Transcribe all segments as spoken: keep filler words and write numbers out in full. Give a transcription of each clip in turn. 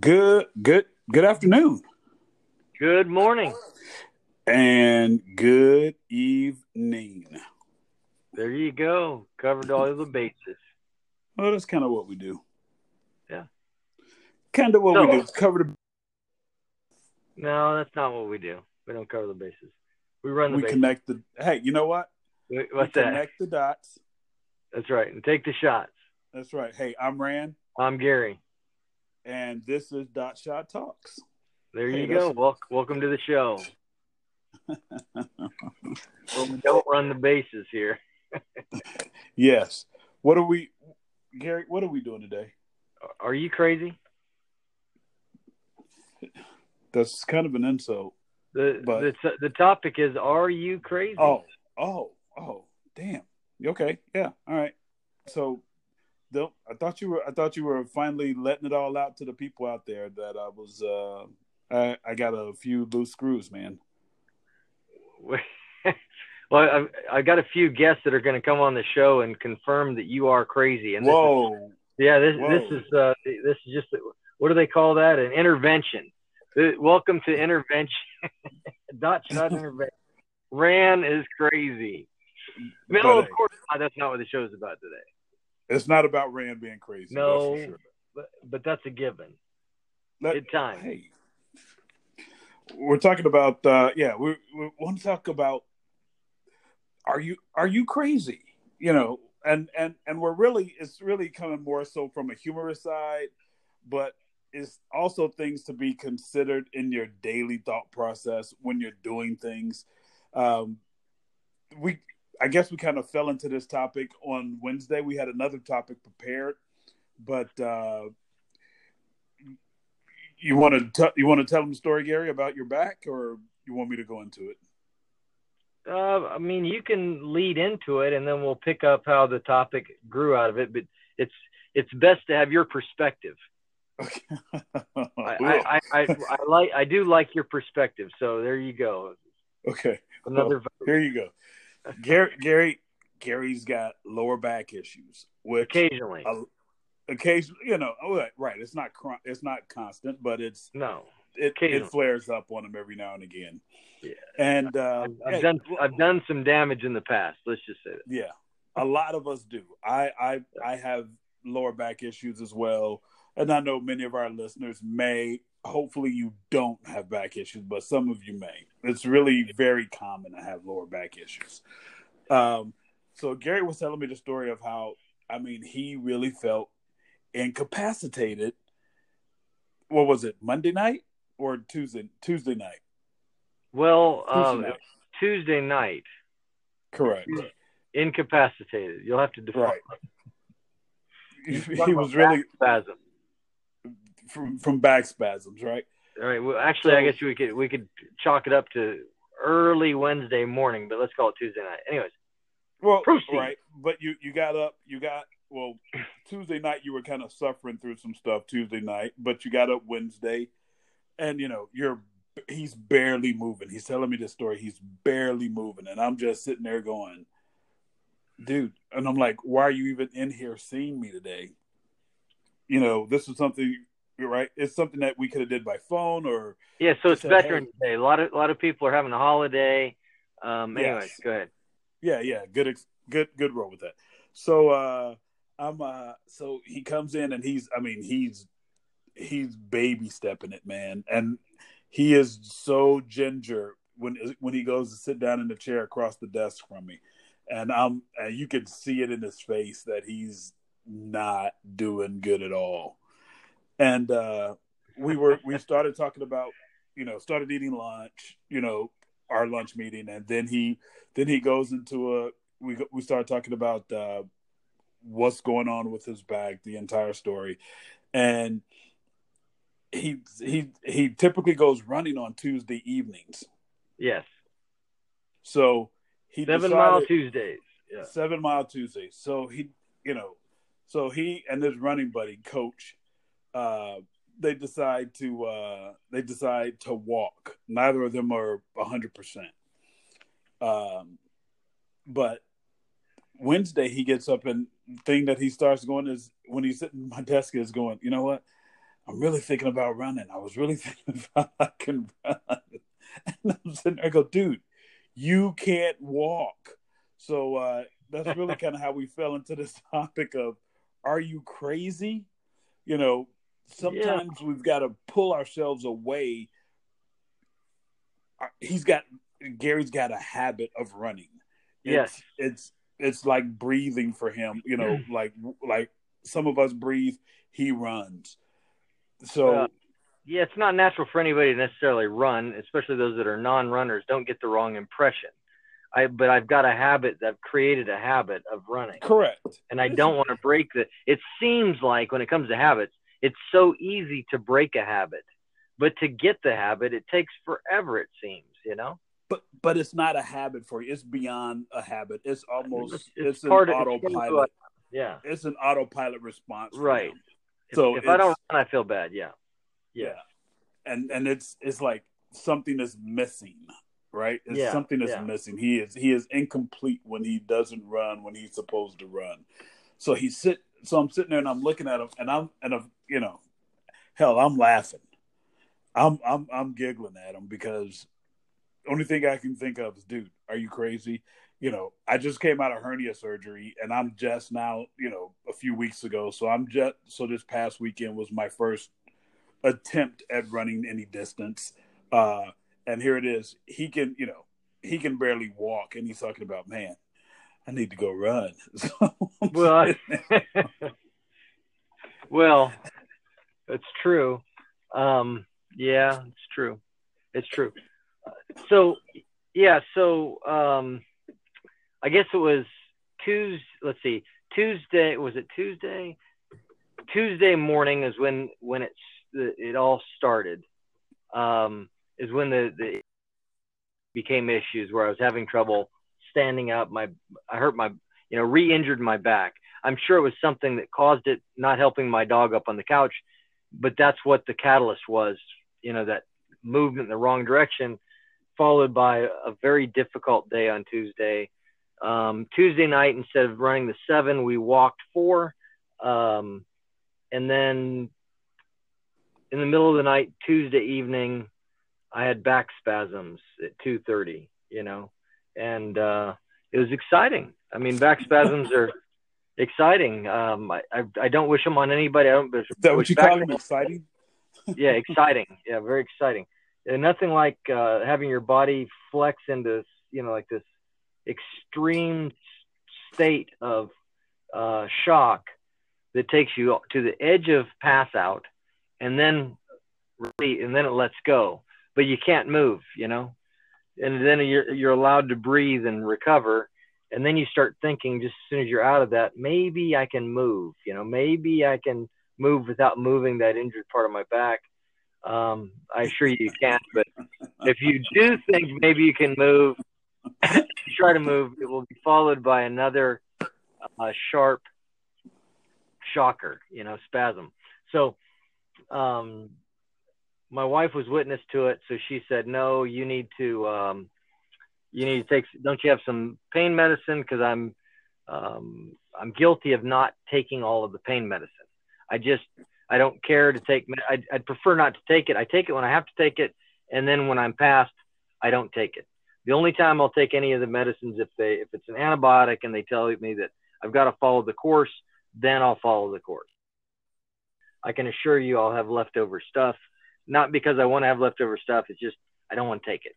Good, good, good afternoon. Good morning. And good evening. There you go. Covered all of the bases. Well, that's kind of what we do. Yeah. Kind of what no. we do. Cover the. No, that's not what we do. We don't cover the bases. We run the we bases. We connect the. Hey, you know what? What's we that? Connect the dots. That's right. And take the shots. That's right. Hey, I'm Rand. I'm Gary. And this is Dot Shot Talks. There hey, you go. Wel- welcome to the show. Well, we don't run the bases here. Yes. What are we, Gary, what are we doing today? Are you crazy? That's kind of an insult. The but... the, t- the topic is, are you crazy? Oh, oh, oh, damn. Okay, yeah, all right. So, don't, I thought you were. I thought you were finally letting it all out to the people out there that I was. Uh, I, I got a few loose screws, man. Well, I I got a few guests that are going to come on the show and confirm that you are crazy. And this whoa, is, yeah, this whoa. this is uh, this is just what do they call that? An intervention. Welcome to intervention. Dot Shot intervention. Ran is crazy. No, but, of course not. That's not what the show is about today. It's not about Rand being crazy. No, that's for sure. but, but that's a given. That, Good time. Hey, we're talking about uh, yeah. We, we want to talk about are you are you crazy? You know, and, and and we're really it's really coming more so from a humorous side, but it's also things to be considered in your daily thought process when you're doing things. Um, we. I guess we kind of fell into this topic on Wednesday. We had another topic prepared, but uh, you want to t- you want to tell them the story, Gary, about your back, or you want me to go into it? Uh, I mean, you can lead into it, and then we'll pick up how the topic grew out of it. But it's it's best to have your perspective. Okay. I, I, I, I, I like I do like your perspective, so there you go. Okay, another well, vote. Here you go. Gary, Gary, Gary's got lower back issues. Which occasionally, uh, occasionally, you know, right? It's not, it's not constant, but it's no, it, it flares up on him every now and again. Yeah, and uh, I've, I've hey, done, I've done some damage in the past. Let's just say that. Yeah, a lot of us do. I, I, I have lower back issues as well, and I know many of our listeners may. Hopefully you don't have back issues, but some of you may. It's really very common to have lower back issues. Um, so Gary was telling me the story of how, I mean, he really felt incapacitated. What was it, Monday night or Tuesday Tuesday night? Well, Tuesday, um, night. Tuesday night. Correct. Incapacitated. You'll have to define. Right. He was really spasm. From from back spasms, right? All right. Well, actually, so, I guess we could we could chalk it up to early Wednesday morning, but let's call it Tuesday night. Anyways, well, proceed. Right. But you, you got up. You got well Tuesday night. You were kind of suffering through some stuff Tuesday night, but you got up Wednesday, and you know you're he's barely moving. He's telling me this story. He's barely moving, and I'm just sitting there going, dude. And I'm like, why are you even in here seeing me today? You know, this is something. You're right. It's something that we could have did by phone or yeah. So it's Veterans hey. Day. A lot of a lot of people are having a holiday. Um, anyways, yes. Go ahead. Yeah, yeah. Good, good, good roll with that. So uh, I'm. Uh, so he comes in and he's. I mean, he's he's baby stepping it, man. And he is so ginger when when he goes to sit down in the chair across the desk from me, and I'm. And you can see it in his face that he's not doing good at all. And uh, we were we started talking about you know started eating lunch you know our lunch meeting and then he then he goes into a we we started talking about uh, what's going on with his back, the entire story, and he he he typically goes running on Tuesday evenings. Yes. So he seven decided, mile Tuesdays. Yeah. Seven mile Tuesdays. So he you know so he and his running buddy coach. Uh, they decide to uh, they decide to walk. Neither of them are a hundred percent. Um, but Wednesday he gets up and thing that he starts going is when he's sitting at my desk is going, you know what? I'm really thinking about running. I was really thinking about I can run. And I'm sitting there, I go, dude, you can't walk. So uh, that's really kind of how we fell into this topic of, are you crazy? You know, sometimes yeah. we've got to pull ourselves away. He's got, Gary's got a habit of running. It's, yes. It's, it's like breathing for him, you know, mm. like, like some of us breathe, he runs. So, uh, yeah, it's not natural for anybody to necessarily run, especially those that are non-runners. Don't get the wrong impression. I, but I've got a habit, I've created a habit of running. Correct. And I don't want to break the, it seems like when it comes to habits, it's so easy to break a habit, but to get the habit, it takes forever, it seems, you know? But but it's not a habit for you. It's beyond a habit. It's almost, it's, it's, it's an part autopilot. Of, yeah. It's an autopilot response. Right. If, so if I don't run, I feel bad. Yeah. Yeah. yeah. And and it's it's like something is missing, right? It's yeah. something that's yeah. missing. He is he is incomplete when he doesn't run when he's supposed to run. So he sit so I'm sitting there and I'm looking at him and I'm and I'm, you know, hell, I'm laughing. I'm I'm I'm giggling at him because only thing I can think of is, dude, are you crazy? You know, I just came out of hernia surgery and I'm just now, you know, a few weeks ago. So I'm just, so this past weekend was my first attempt at running any distance. Uh, and here it is. He can, you know, he can barely walk. And he's talking about, man, I need to go run. So well, I, well, it's true. Um, yeah, it's true. It's true. So, yeah, so um, I guess it was Tuesday, let's see, Tuesday, was it Tuesday? Tuesday morning is when, when it's, it all started, um, is when the, the became issues where I was having trouble standing up. My, I hurt my, you know, re-injured my back. I'm sure it was something that caused it, not helping my dog up on the couch, but that's what the catalyst was, you know, that movement in the wrong direction, followed by a very difficult day on Tuesday. Um, Tuesday night, instead of running the seven, we walked four. Um, and then in the middle of the night, Tuesday evening, I had back spasms at two thirty, you know, and uh, it was exciting. I mean, back spasms are exciting. Um, I, I, I don't wish them on anybody. I don't, Is that what you call them, exciting? Yeah, exciting. Yeah, very exciting. And nothing like uh, having your body flex into, you know, like this extreme state of uh, shock that takes you to the edge of pass out, and then really, and then it lets go, but you can't move, you know, and then you're you're allowed to breathe and recover, and then you start thinking just as soon as you're out of that, maybe I can move, you know, maybe I can move without moving that injured part of my back. Um, I assure you, you can't, but if you do think maybe you can move, try to move, it will be followed by another uh, sharp shocker, you know, spasm. So um, my wife was witness to it. So she said, no, you need to, um, you need to take, don't you have some pain medicine? Cause I'm, um, I'm guilty of not taking all of the pain medicine. I just, I don't care to take, I'd, I'd prefer not to take it. I take it when I have to take it. And then when I'm past, I don't take it. The only time I'll take any of the medicines, if they, if it's an antibiotic and they tell me that I've got to follow the course, then I'll follow the course. I can assure you I'll have leftover stuff, not because I want to have leftover stuff. It's just, I don't want to take it.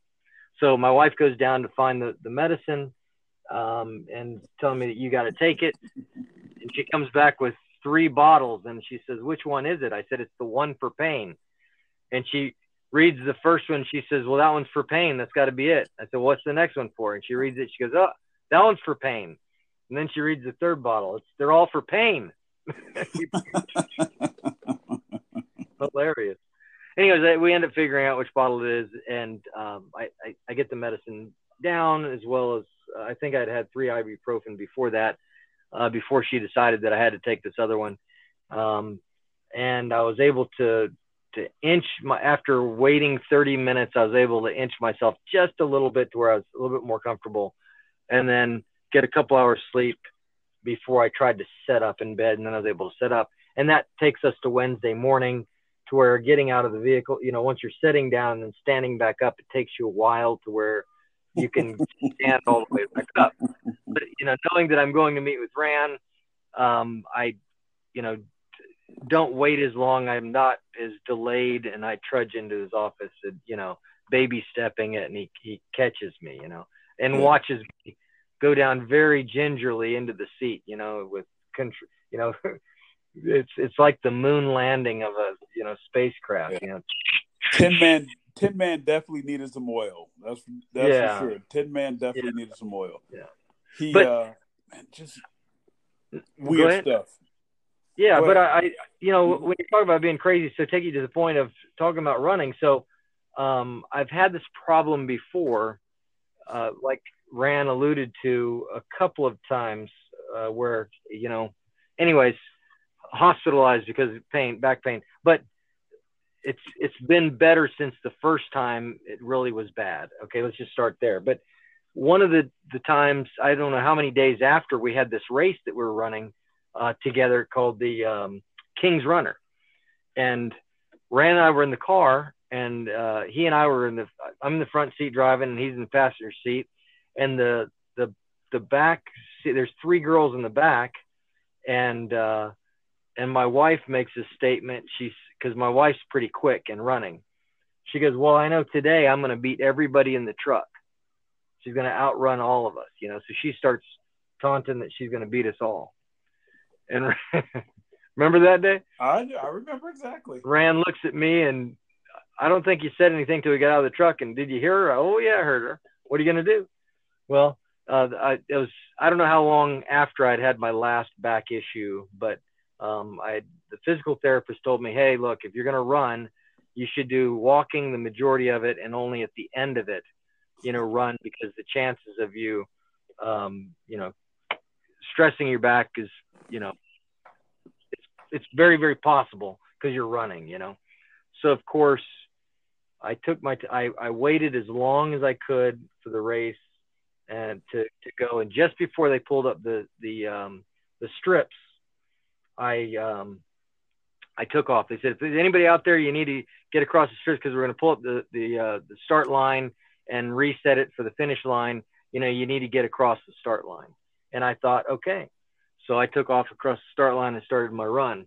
So my wife goes down to find the, the medicine um, and telling me that you got to take it. And she comes back with three bottles, and she says, which one is it? I said, it's the one for pain. And she reads the first one. She says, well, that one's for pain. That's got to be it. I said, what's the next one for? And she reads it. She goes, oh, that one's for pain. And then she reads the third bottle. It's, they're all for pain. Hilarious. Anyways, we end up figuring out which bottle it is, and um, I, I, I get the medicine down, as well as uh, I think I'd had three ibuprofen before that. Uh, before she decided that I had to take this other one. Um, and I was able to, to inch my, after waiting thirty minutes, I was able to inch myself just a little bit to where I was a little bit more comfortable, and then get a couple hours sleep before I tried to set up in bed. And then I was able to set up, and that takes us to Wednesday morning. to where getting out of the vehicle, you know, once you're sitting down and standing back up, it takes you a while to where you can stand all the way back up. But, you know, knowing that I'm going to meet with Rand, um, I, you know, don't wait as long. I'm not as delayed, and I trudge into his office and, you know, baby stepping it, and he, he catches me, you know, and yeah. watches me go down very gingerly into the seat, you know, with country, you know, it's, it's like the moon landing of a, you know, spacecraft, yeah. you know, Tin Man, Tin Man definitely needed some oil. That's, that's yeah. for sure. Tin Man definitely yeah. needed some oil. Yeah. He, but, uh, man, just weird stuff. Yeah. But I, I, you know, when you talk about being crazy, so take you to the point of talking about running. So, um, I've had this problem before, uh, like Rand alluded to a couple of times, uh, where, you know, anyways, hospitalized because of pain, back pain, but it's, it's been better since the first time it really was bad. Okay. Let's just start there. But one of the, the times, I don't know how many days after, we had this race that we were running uh, together called the um, King's Runner, and Rand and I were in the car, and uh, he and I were in the, I'm in the front seat driving, and he's in the passenger seat, and the, the, the back seat, there's three girls in the back. And, uh, and my wife makes a statement. She's, cause my wife's pretty quick in running. She goes, well, I know today I'm going to beat everybody in the truck. She's going to outrun all of us, you know? So she starts taunting that she's going to beat us all. And remember that day? I, I remember exactly. Rand looks at me, and I don't think he said anything till we got out of the truck. And did you hear her? Oh yeah, I heard her. What are you going to do? Well, uh, I, it was, I don't know how long after I'd had my last back issue, but um, I, the physical therapist told me, hey, look, if you're going to run, you should do walking the majority of it, and only at the end of it, you know, run, because the chances of you, um, you know, stressing your back is, you know, it's, it's very, very possible because you're running, you know? So of course I took my, t- I, I waited as long as I could for the race and to, to go. And just before they pulled up the, the, um, the strips, I, um, I took off. They said, if there's anybody out there, you need to get across the strips, because we're going to pull up the, the, uh, the start line and reset it for the finish line. You know, you need to get across the start line. And I thought, okay. So I took off across the start line and started my run,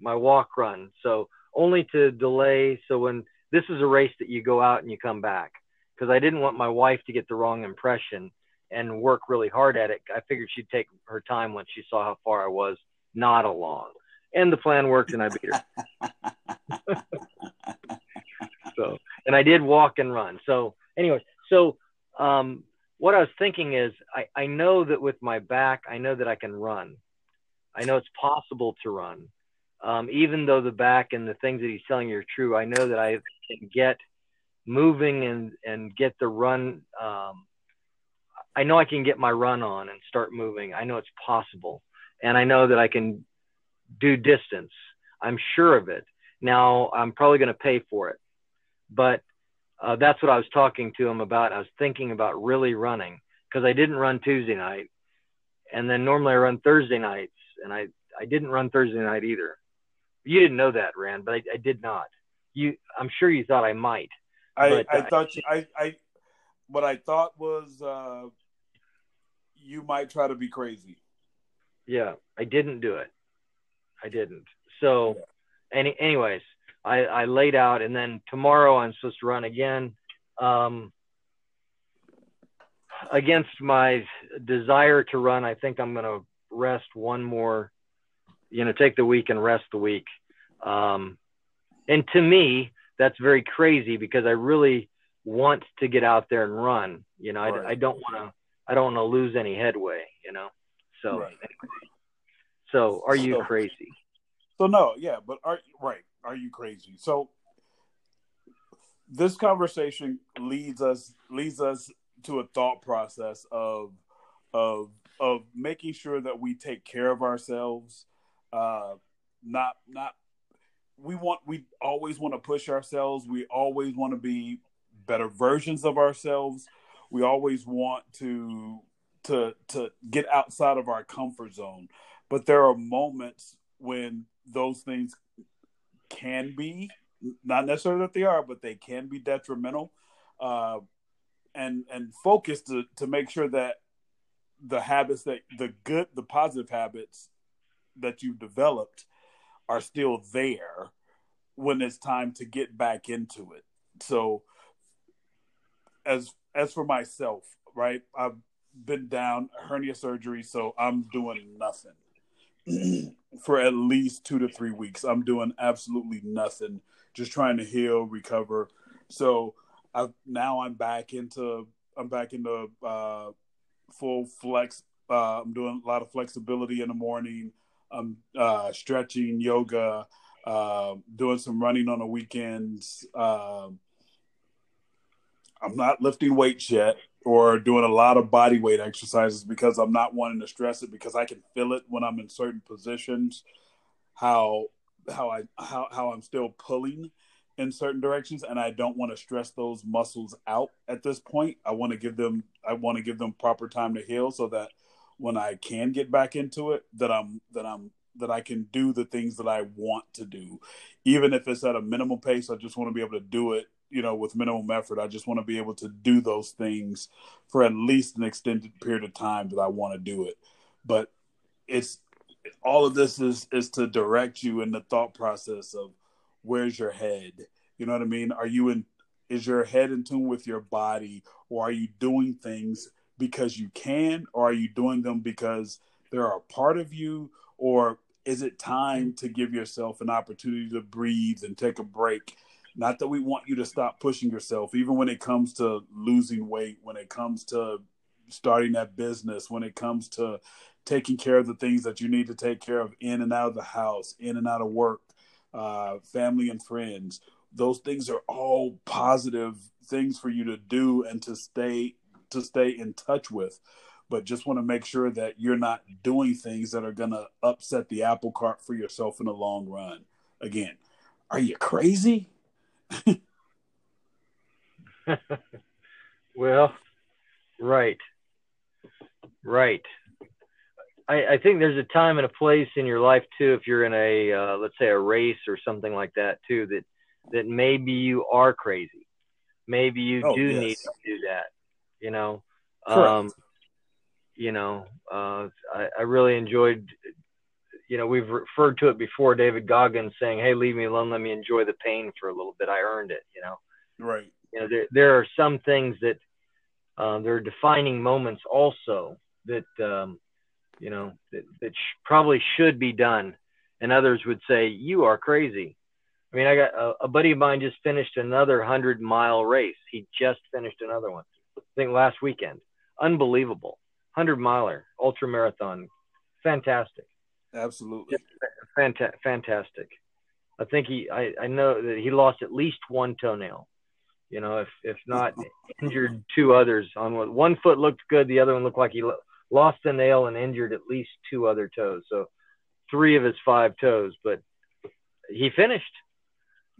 my walk run. So only to delay. So when this is a race that you go out and you come back, because I didn't want my wife to get the wrong impression and work really hard at it. I figured she'd take her time once she saw how far I was, not along. And the plan worked, and I beat her. So, and I did walk and run. So anyway, so um, what I was thinking is I, I know that with my back, I know that I can run. I know it's possible to run. Um, even though the back and the things that he's telling you are true, I know that I can get moving and, and get the run. Um, I know I can get my run on and start moving. I know it's possible. And I know that I can do distance. I'm sure of it. Now, I'm probably going to pay for it. But uh, that's what I was talking to him about. I was thinking about really running, because I didn't run Tuesday night. And then normally I run Thursday nights, and I, I didn't run Thursday night either. You didn't know that, Rand, but I, I did not. You, I'm sure you thought I might. I, I thought I, you, I, I, what I thought was uh, you might try to be crazy. Yeah, I didn't do it. I didn't. So, yeah. any, anyways, I, I laid out, and then tomorrow I'm supposed to run again, um, against my desire to run. I think I'm going to rest one more. You know, take the week and rest the week. Um, and to me, that's very crazy, because I really want to get out there and run. You know, right. I, I don't want to, I don't want to lose any headway, you know? So, right. so are you so, crazy? So no, yeah, but are right. Are you crazy? So this conversation leads us, leads us to a thought process of, of, of making sure that we take care of ourselves. Uh, not, not, we want, we always want to push ourselves. We always want to be better versions of ourselves. We always want to, to, to get outside of our comfort zone. But there are moments when those things can be Not necessarily that they are, but they can be detrimental. Uh, and and focus to, to make sure that the habits, that the good, the positive habits that you've developed are still there when it's time to get back into it. So as as for myself, right, I've been down hernia surgery, so I'm doing nothing for at least two to three weeks. I'm doing absolutely nothing, just trying to heal, recover. So I've, now I'm back into I'm back into uh, full flex. Uh, I'm doing a lot of flexibility in the morning. I'm uh, stretching, yoga, uh, doing some running on the weekends. Uh, I'm not lifting weights yet or doing a lot of body weight exercises because I'm not wanting to stress it, because I can feel it when I'm in certain positions, how how I how, how I'm still pulling in certain directions, and I don't want to stress those muscles out at this point. I want to give them I want to give them proper time to heal, so that when I can get back into it, that I'm that I'm that I can do the things that I want to do, even if it's at a minimal pace. I just want to be able to do it, you know, with minimum effort. I just want to be able to do those things for at least an extended period of time that I want to do it. But it's all of this is is to direct you in the thought process of, where's your head? You know what I mean? Are you in, is your head in tune with your body, or are you doing things because you can, or are you doing them because they're a part of you? Or is it time to give yourself an opportunity to breathe and take a break? Not that we want you to stop pushing yourself, even when it comes to losing weight, when it comes to starting that business, when it comes to taking care of the things that you need to take care of in and out of the house, in and out of work, uh, family and friends. Those things are all positive things for you to do and to stay, to stay in touch with, but just want to make sure that you're not doing things that are going to upset the apple cart for yourself in the long run. Again, are you crazy? Well, right. Right. I, I think there's a time and a place in your life too, if you're in a, uh, let's say a race or something like that too, that, that maybe you are crazy. Maybe you oh, do yes. need to do that, you know? Correct. Um, you know, uh, I, I really enjoyed, you know, we've referred to it before, David Goggins saying, "Hey, leave me alone. Let me enjoy the pain for a little bit. I earned it," you know? Right. You know, there, there are some things that, uh, there are defining moments also that, um, you know, that, that sh- probably should be done. And others would say, you are crazy. I mean, I got a, a buddy of mine just finished another hundred mile race. He just finished another one, I think last weekend. Unbelievable. Hundred miler, ultra marathon. Fantastic. Absolutely. Fanta- fantastic. I think he, I, I know that he lost at least one toenail, you know, if, if not injured two others on one, one foot looked good. The other one looked like he lo- lost a nail and injured at least two other toes. So three of his five toes, but he finished,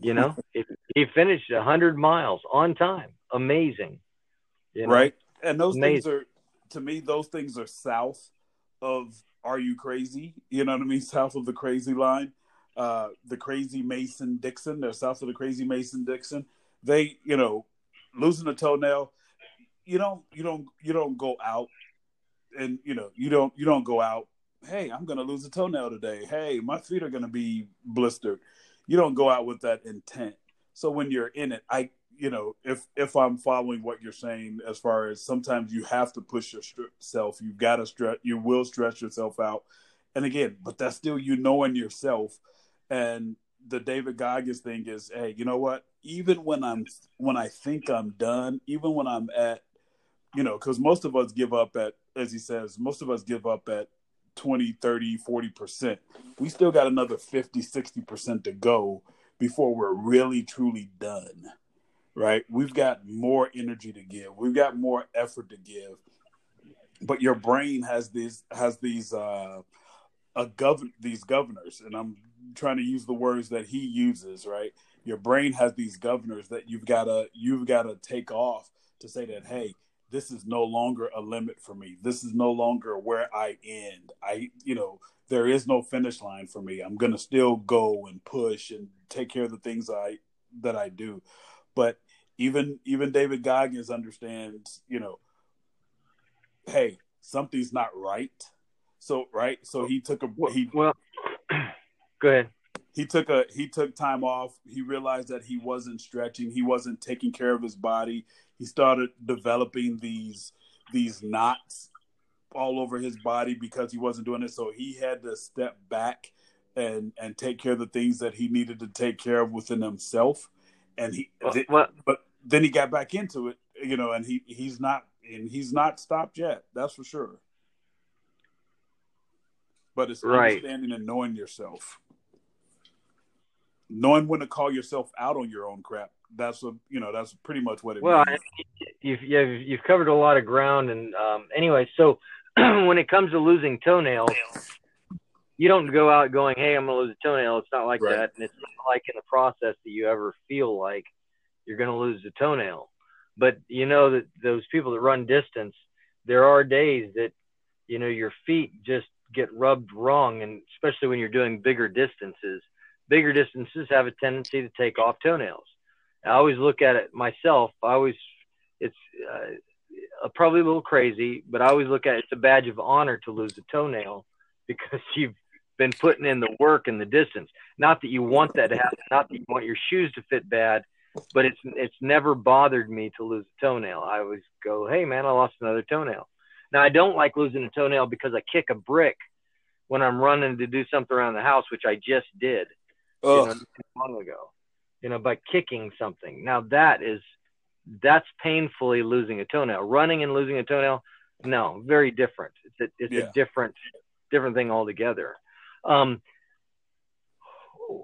you know, he, he finished a hundred miles on time. Amazing. You know? Right. And those Amazing. things are, to me, those things are south of, are you crazy? You know what I mean? South of the crazy line, uh, the crazy Mason Dixon, they're south of the crazy Mason Dixon. They, you know, losing a toenail, you don't, you don't, you don't go out. And, you know, you don't you don't go out, hey, I'm going to lose a toenail today. Hey, my feet are going to be blistered. You don't go out with that intent. So when you're in it, I, you know, if if I'm following what you're saying, as far as sometimes you have to push yourself, you've got to stretch, you will stretch yourself out. And again, but that's still, you knowing yourself. And the David Goggins thing is, hey, you know what? Even when I'm when I think I'm done, even when I'm at, you know, because most of us give up at, as he says, most of us give up at twenty, thirty, forty percent. We still got another fifty, sixty percent to go before we're really, truly done, right? We've got more energy to give. We've got more effort to give. But your brain has these, has these, uh, a govern, these governors, and I'm trying to use the words that he uses, right? Your brain has these governors that you've got to, you've got to take off to say that, hey, this is no longer a limit for me. This is no longer where I end. I, you know, there is no finish line for me. I'm going to still go and push and take care of the things I that I do. But even even David Goggins understands, you know, hey, something's not right. So right, so he took a he well. Go ahead. He took a he took time off. He realized that he wasn't stretching. He wasn't taking care of his body. He started developing these these knots all over his body because he wasn't doing it. So he had to step back and and take care of the things that he needed to take care of within himself. And he, well, th- well, but then he got back into it, you know. And he, he's not and he's not stopped yet. That's for sure. But it's right. Understanding and knowing yourself. Knowing when to call yourself out on your own crap. That's a, you know, that's pretty much what it well, means. Well, you've, you've, you've covered a lot of ground. And um, anyway, so when it comes to losing toenails, you don't go out going, hey, I'm going to lose a toenail. It's not like right. that. And it's not like in the process that you ever feel like you're going to lose a toenail. But you know that those people that run distance, there are days that, you know, your feet just get rubbed wrong. And especially when you're doing bigger distances, bigger distances have a tendency to take off toenails. I always look at it myself. I always, it's uh, probably a little crazy, but I always look at it, it's a badge of honor to lose a toenail because you've been putting in the work and the distance. Not that you want that to happen, not that you want your shoes to fit bad, but it's it's never bothered me to lose a toenail. I always go, hey man, I lost another toenail. Now I don't like losing a toenail because I kick a brick when I'm running to do something around the house, which I just did. Oh, you know, long ago, you know, by kicking something. Now that is, that's painfully losing a toenail. Running and losing a toenail, no, very different. It's a, it's yeah. a different, different thing altogether. Um,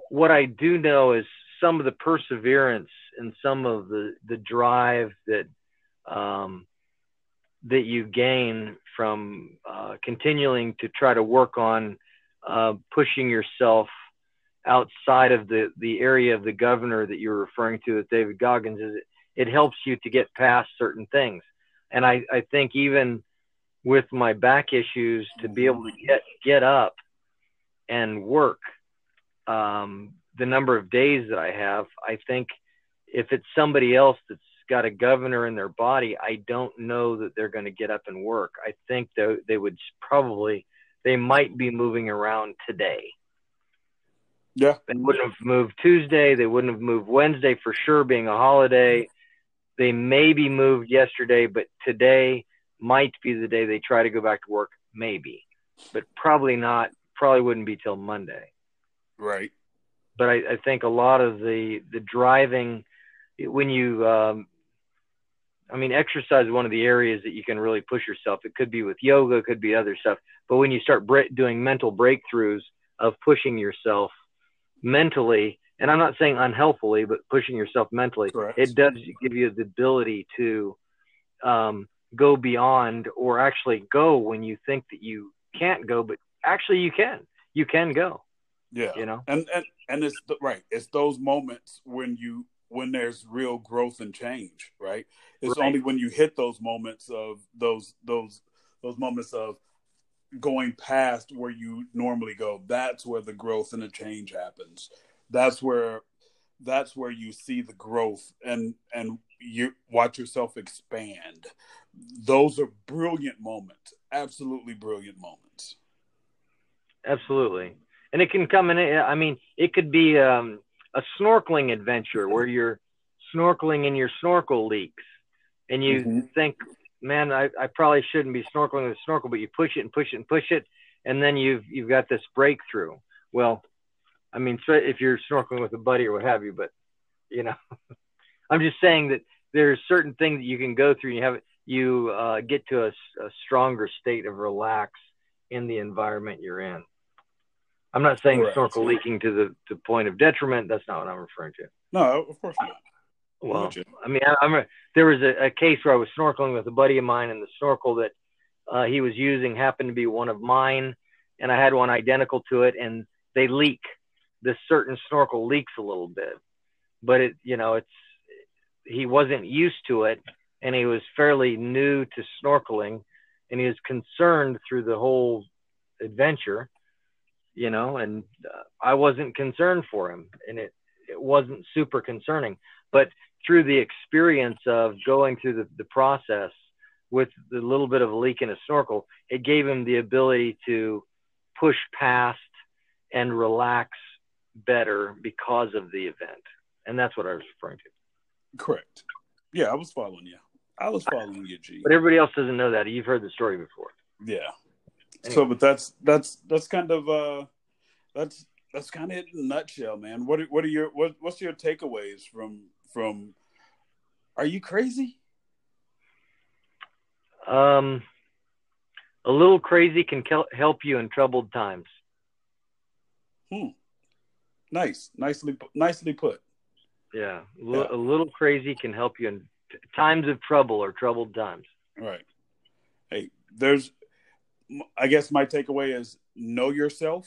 what I do know is some of the perseverance and some of the, the drive that, um, that you gain from uh, continuing to try to work on uh, pushing yourself outside of the, the area of the governor that you're referring to with David Goggins, is it, it helps you to get past certain things. And I, I think even with my back issues, to be able to get, get up and work um, the number of days that I have, I think if it's somebody else that's got a governor in their body, I don't know that they're going to get up and work. I think that they would probably, they might be moving around today. Yeah, they wouldn't have moved Tuesday. They wouldn't have moved Wednesday for sure, being a holiday. They maybe moved yesterday, but today might be the day they try to go back to work, maybe. But probably not. Probably wouldn't be till Monday. Right. But I, I think a lot of the, the driving, when you, um, I mean, exercise is one of the areas that you can really push yourself. It could be with yoga, it could be other stuff. But when you start bre- doing mental breakthroughs of pushing yourself, mentally, and I'm not saying unhealthily, but pushing yourself mentally, correct. It does give you the ability to um, go beyond, or actually go when you think that you can't go, but actually you can, you can go. Yeah. You know, and, and, and it's the, right. It's those moments when you, when there's real growth and change, right? It's right. Only when you hit those moments of those, those, those moments of going past where you normally go, that's where the growth and the change happens. That's where, that's where you see the growth and, and you watch yourself expand. Those are brilliant moments. Absolutely brilliant moments. Absolutely. And it can come in, I mean, it could be um, a snorkeling adventure where you're snorkeling in your snorkel leaks and you mm-hmm. think, man, I, I probably shouldn't be snorkeling with a snorkel, but you push it and push it and push it, and then you've you've got this breakthrough. Well, I mean, if you're snorkeling with a buddy or what have you, but you know, I'm just saying that there's certain things that you can go through. And you have you uh, get to a, a stronger state of relax in the environment you're in. I'm not saying right. snorkel leaking to the to point of detriment. That's not what I'm referring to. No, of course not. Well, I mean, I, I remember, there was a, a case where I was snorkeling with a buddy of mine, and the snorkel that uh, he was using happened to be one of mine, and I had one identical to it, and they leak. This certain snorkel leaks a little bit, but it, you know, it's he wasn't used to it, and he was fairly new to snorkeling, and he was concerned through the whole adventure, you know, and uh, I wasn't concerned for him, and it it wasn't super concerning. But through the experience of going through the, the process with the little bit of a leak in a snorkel, it gave him the ability to push past and relax better because of the event. And that's what I was referring to. Correct. Yeah, I was following you. I was following you, G. But everybody else doesn't know that. You've heard the story before. Yeah. Anyway. So, but that's that's that's kind of uh, that's that's kind of it in a nutshell, man. What what are your what what's your takeaways from from? Are you crazy? Um, a little crazy can help you in troubled times. Hmm. Nice, nicely, nicely put. Yeah, yeah. A little crazy can help you in t- times of trouble or troubled times. Right. Hey, there's. I guess my takeaway is know yourself,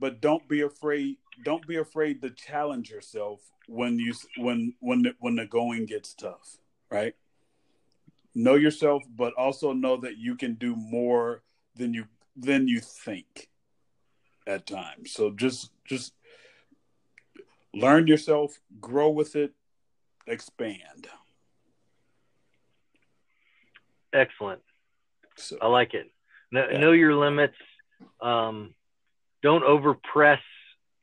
but don't be afraid. Don't be afraid to challenge yourself when you when when the, when the going gets tough. Right. Know yourself, but also know that you can do more than you than you think at times. So just just learn yourself, grow with it, expand. Excellent. So. I like it. Know, yeah. know your limits. Um, don't overpress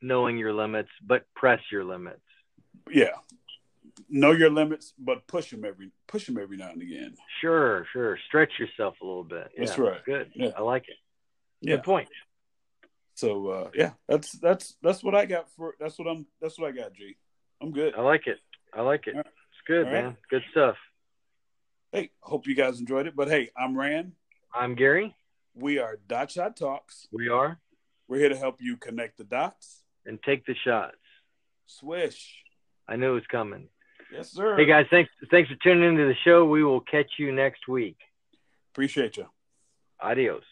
knowing your limits, but press your limits. Yeah. Know your limits, but push them every push them every now and again. Sure, sure. Stretch yourself a little bit. Yeah, that's right. Good. Yeah. I like it. Good yeah. point. So uh, yeah, that's that's that's what I got for that's what I'm that's what I got, G. I'm good. I like it. I like it. Right. It's good, All man. Right. Good stuff. Hey, hope you guys enjoyed it. But hey, I'm Rand. I'm Gary. We are Dot Shot Talks. We are. We're here to help you connect the dots. And take the shots. Swish. I knew it was coming. Yes, sir. Hey, guys, thanks, thanks for tuning into the show. We will catch you next week. Appreciate you. Adios.